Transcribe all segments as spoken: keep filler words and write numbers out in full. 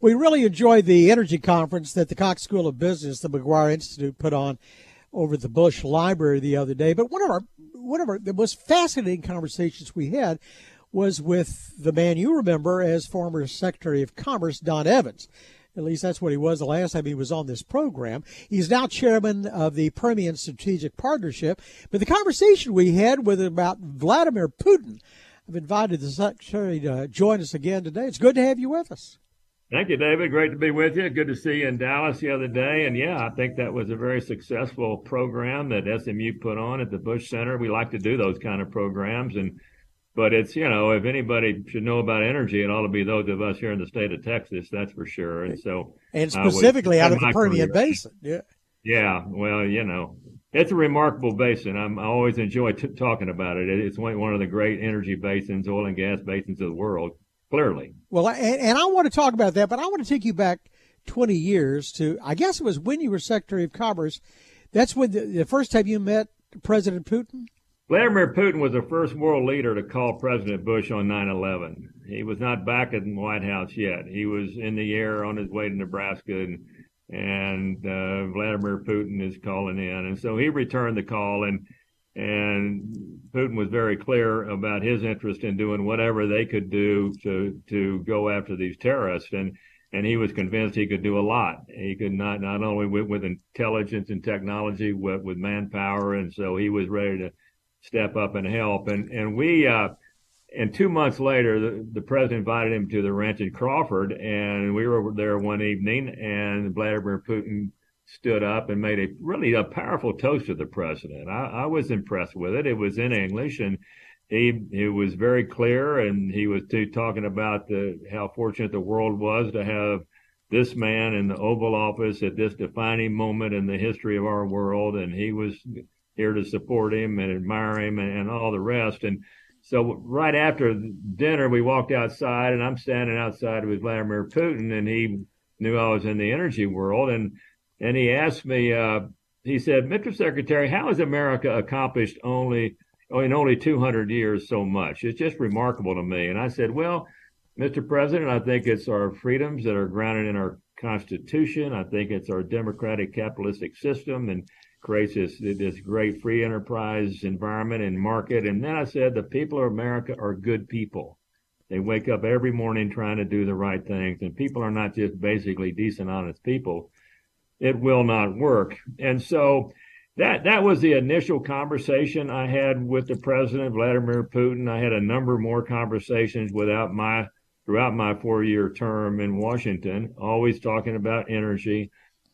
We really enjoyed the energy conference that the Cox School of Business, the McGuire Institute, put on over at the Bush Library the other day. But one of our one of our the most fascinating conversations we had was with the man you remember as former Secretary of Commerce, Don Evans. At least that's what he was the last time he was on this program. He's now chairman of the Permian Strategic Partnership. But the conversation we had with him about Vladimir Putin, I've invited the Secretary to join us again today. It's good to have you with us. Thank you, David. Great to be with you. Good to see you in Dallas the other day. And, yeah, I think that was a very successful program that S M U put on at the Bush Center. We like to do those kind of programs. And but it's, you know, if anybody should know about energy, it ought to be those of us here in the state of Texas, that's for sure. And so and specifically uh, out of the Permian Basin. Yeah. Yeah. Well, you know, it's a remarkable basin. I'm, I always enjoy t- talking about it. It's one of the great energy basins, oil and gas basins of the world. Clearly. Well, and, and I want to talk about that, but I want to take you back twenty years to, I guess it was when you were Secretary of Commerce. That's when the, the first time you met President Putin? Vladimir Putin was the first world leader to call President Bush on nine eleven. He was not back in the White House yet. He was in the air on his way to Nebraska, and, and uh, Vladimir Putin is calling in. And so he returned the call, and And Putin was very clear about his interest in doing whatever they could do to to go after these terrorists. And, and he was convinced he could do a lot. He could not, not only with, with intelligence and technology, with, with manpower. And so he was ready to step up and help. And, and we, uh, and two months later, the, the president invited him to the ranch in Crawford. And we were there one evening, and Vladimir Putin stood up and made a really a powerful toast to the president. I, I was impressed with it. It was in English, and he it was very clear. And he was too, talking about the how fortunate the world was to have this man in the Oval Office at this defining moment in the history of our world. And he was here to support him and admire him and, and all the rest. And so right after dinner, we walked outside, and I'm standing outside with Vladimir Putin, and he knew I was in the energy world. And And he asked me, uh, he said, Mister Secretary, how has America accomplished only oh, in only two hundred years so much? It's just remarkable to me. And I said, well, Mister President, I think it's our freedoms that are grounded in our Constitution. I think it's our democratic capitalistic system and creates this, this great free enterprise environment and market. And then I said, the people of America are good people. They wake up every morning trying to do the right things. And people are not just basically decent, honest people. It will not work. And so that that was the initial conversation I had with the president, Vladimir Putin. I had a number more conversations without my throughout my four-year term in Washington, always talking about energy,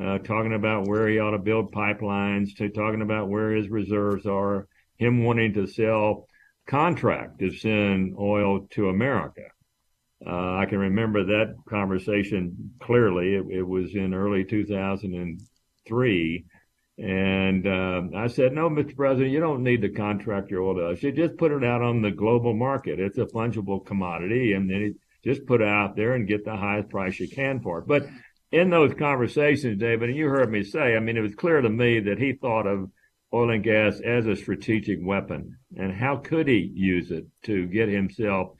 uh, talking about where he ought to build pipelines, to talking about where his reserves are, him wanting to sell contract to send oil to America. Uh, I can remember that conversation clearly. It, it was in early two thousand three. And uh, I said, no, Mister President, you don't need to contract your oil to us. You just put it out on the global market. It's a fungible commodity. And then just put it out there and get the highest price you can for it. But in those conversations, David, and you heard me say, I mean, it was clear to me that he thought of oil and gas as a strategic weapon. And how could he use it to get himself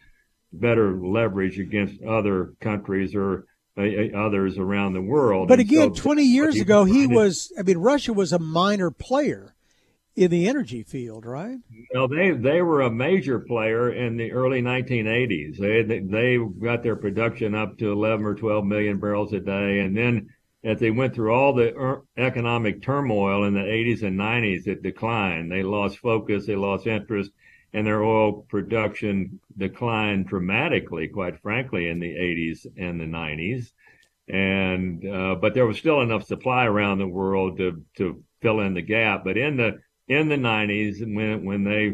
better leverage against other countries or uh, others around the world. But again, so, twenty years he ago, he was, I mean, Russia was a minor player in the energy field, right? No, they they were a major player in the early nineteen eighties. They, they, they got their production up to eleven or twelve million barrels a day. And then as they went through all the economic turmoil in the eighties and nineties, it declined. They lost focus. They lost interest. And their oil production declined dramatically, quite frankly, in the eighties and the nineties. And uh, but there was still enough supply around the world to to fill in the gap. But in the in the nineties, when when they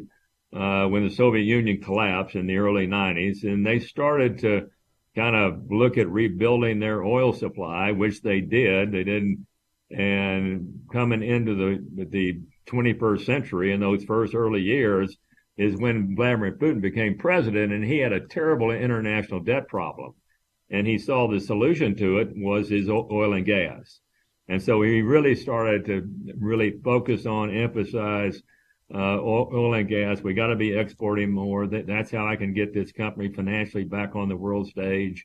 uh, when the Soviet Union collapsed in the early nineties, and they started to kind of look at rebuilding their oil supply, which they did. They didn't. And coming into the the twenty-first century in those first early years is when Vladimir Putin became president, and he had a terrible international debt problem. And he saw the solution to it was his oil and gas. And so he really started to really focus on, emphasize uh, oil and gas. We got to be exporting more. That's how I can get this company financially back on the world stage.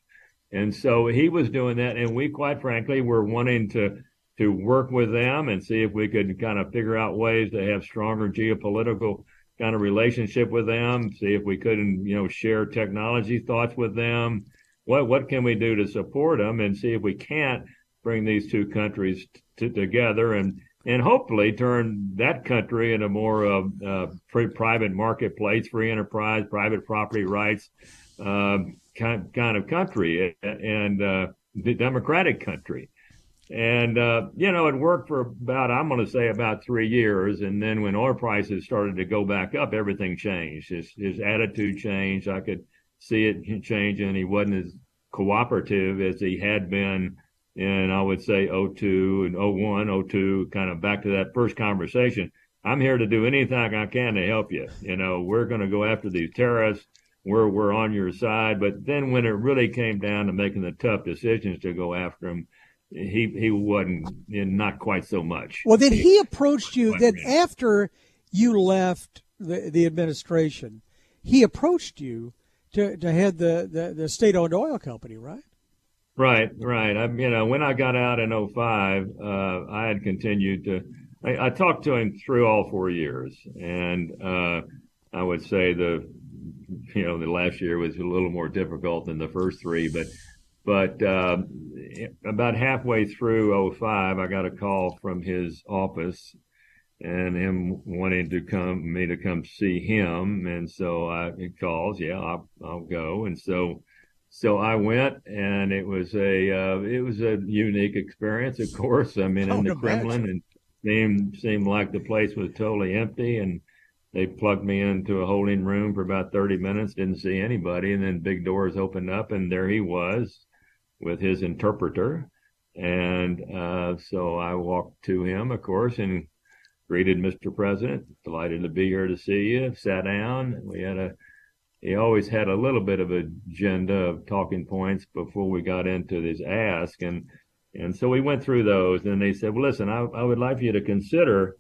And so he was doing that, and we, quite frankly, were wanting to to work with them and see if we could kind of figure out ways to have stronger geopolitical kind of relationship with them, see if we couldn't, you know, share technology thoughts with them. What what can we do to support them, and see if we can't bring these two countries t- together and and hopefully turn that country into more uh, uh, free private marketplace, free enterprise, private property rights uh, kind kind of country, and uh, democratic country. And, uh, you know, it worked for about, I'm going to say about three years. And then when oil prices started to go back up, everything changed. His, his attitude changed. I could see it change, and he wasn't as cooperative as he had been in, I would say, oh two and oh one, oh two, kind of back to that first conversation. I'm here to do anything I can to help you. You know, we're going to go after these terrorists. We're, we're on your side. But then when it really came down to making the tough decisions to go after them, He he wasn't, not quite so much. Well, then he approached you, then after you left the, the administration, he approached you to, to head the, the, the state-owned oil company, right? Right, right. I, you know, when I got out in oh five, uh, I had continued to, I, I talked to him through all four years. And uh, I would say the, you know, the last year was a little more difficult than the first three, but But uh, about halfway through oh five, I got a call from his office and him wanting to come, me to come see him. And so I, he calls, yeah, I'll, I'll go. And so, so I went, and it was a, uh, it was a unique experience, of course. I mean, in the Kremlin, and seemed seemed like the place was totally empty, and they plugged me into a holding room for about thirty minutes, didn't see anybody, and then big doors opened up, and there he was with his interpreter. And uh, so I walked to him, of course, and greeted Mister President. Delighted to be here to see you. Sat down. We had a, he always had a little bit of an agenda of talking points before we got into this ask. And, and so we went through those, and they said, well, listen, I, I would like for you to consider,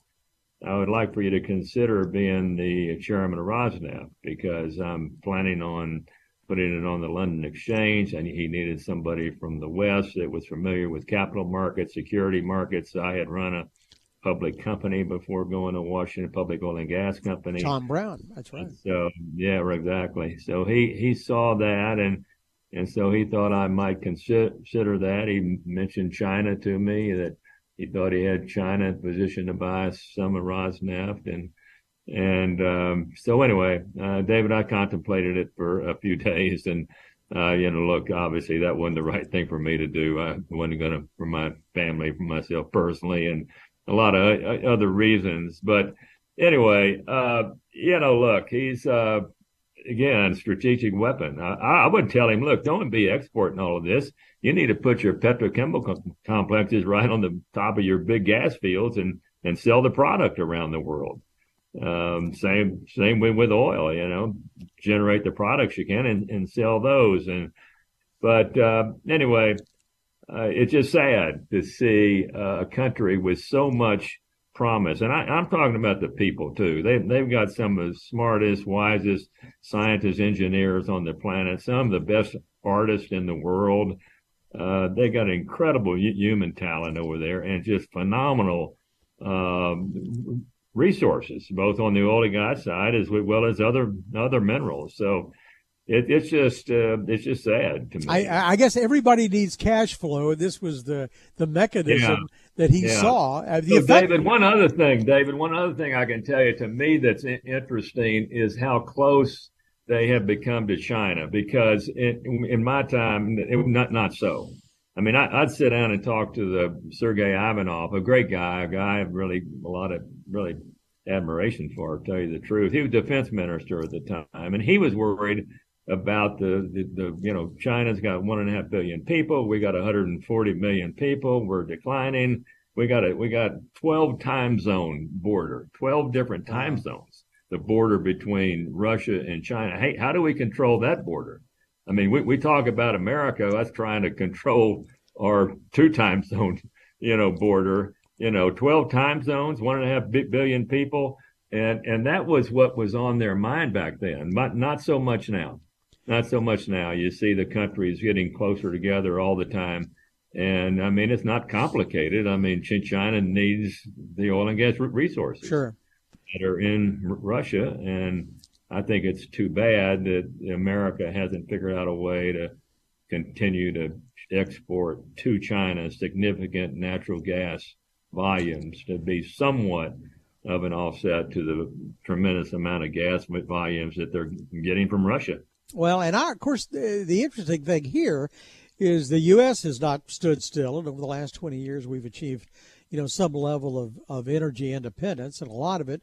I would like for you to consider being the chairman of Rosneft, because I'm planning on putting it on the London Exchange, and he needed somebody from the West that was familiar with capital markets, security markets. I had run a public company before going to Washington, public oil and gas company. Tom Brown, that's right. So yeah, exactly. So he, he saw that, and and so he thought I might consider that. He mentioned China to me, that he thought he had China in position to buy some of Rosneft, and and um, so anyway, uh, David, I contemplated it for a few days, and uh, you know, look, obviously that wasn't the right thing for me to do. I wasn't going to, for my family, for myself personally, and a lot of uh, other reasons. But anyway, uh, you know, look, he's uh, again, strategic weapon. I, I would tell him, look, don't be exporting all of this. You need to put your petrochemical complexes right on the top of your big gas fields and, and sell the product around the world. Um, same same way with oil, you know, generate the products you can and, and sell those. And but uh, anyway, uh, it's just sad to see uh, a country with so much promise. And I, I'm talking about the people, too. They, they've got some of the smartest, wisest scientists, engineers on the planet, some of the best artists in the world. Uh, they got incredible human talent over there, and just phenomenal um, resources, both on the oil and gas side as well as other other minerals. So it, it's just uh, it's just sad to me. I, I guess everybody needs cash flow, and this was the the mechanism yeah. that he yeah. saw. Uh, the so David, one other thing, David, one other thing I can tell you to me that's interesting is how close they have become to China, because in, in my time, it was not, not so. I mean, I, I'd sit down and talk to the Sergey Ivanov, a great guy, a guy I've really a lot of really admiration for, to tell you the truth. He was defense minister at the time, and he was worried about the, the, the you know, China's got one and a half billion people. We got one hundred forty million people. We're declining. We got a, we got twelve time zone border, twelve different time zones. The border between Russia and China. Hey, how do we control that border? I mean, we, we talk about America, us trying to control our two time zone, you know, border, you know, twelve time zones, one and a half billion people. And, and that was what was on their mind back then, but not so much now. Not so much now. You see the countries getting closer together all the time. And, I mean, it's not complicated. I mean, China needs the oil and gas resources sure. that are in Russia. And I think it's too bad that America hasn't figured out a way to continue to export to China significant natural gas volumes to be somewhat of an offset to the tremendous amount of gas volumes that they're getting from Russia. Well, and I, of course, the, the interesting thing here is the U S has not stood still, and over the last twenty years we've achieved, you know, some level of, of energy independence, and a lot of it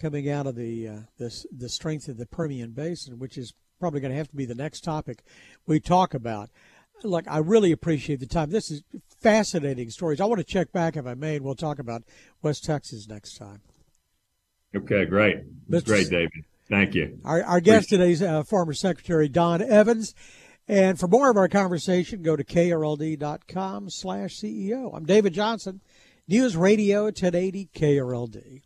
coming out of the uh, this the strength of the Permian Basin, which is probably going to have to be the next topic we talk about. Look, I really appreciate the time. This is fascinating stories. I want to check back, if I may, and we'll talk about West Texas next time. Okay, great. That's great, David. Thank you. Our, our guest today is uh, former Secretary Don Evans. And for more of our conversation, go to K R L D dot com slash C E O. I'm David Johnson, News Radio ten eighty K R L D.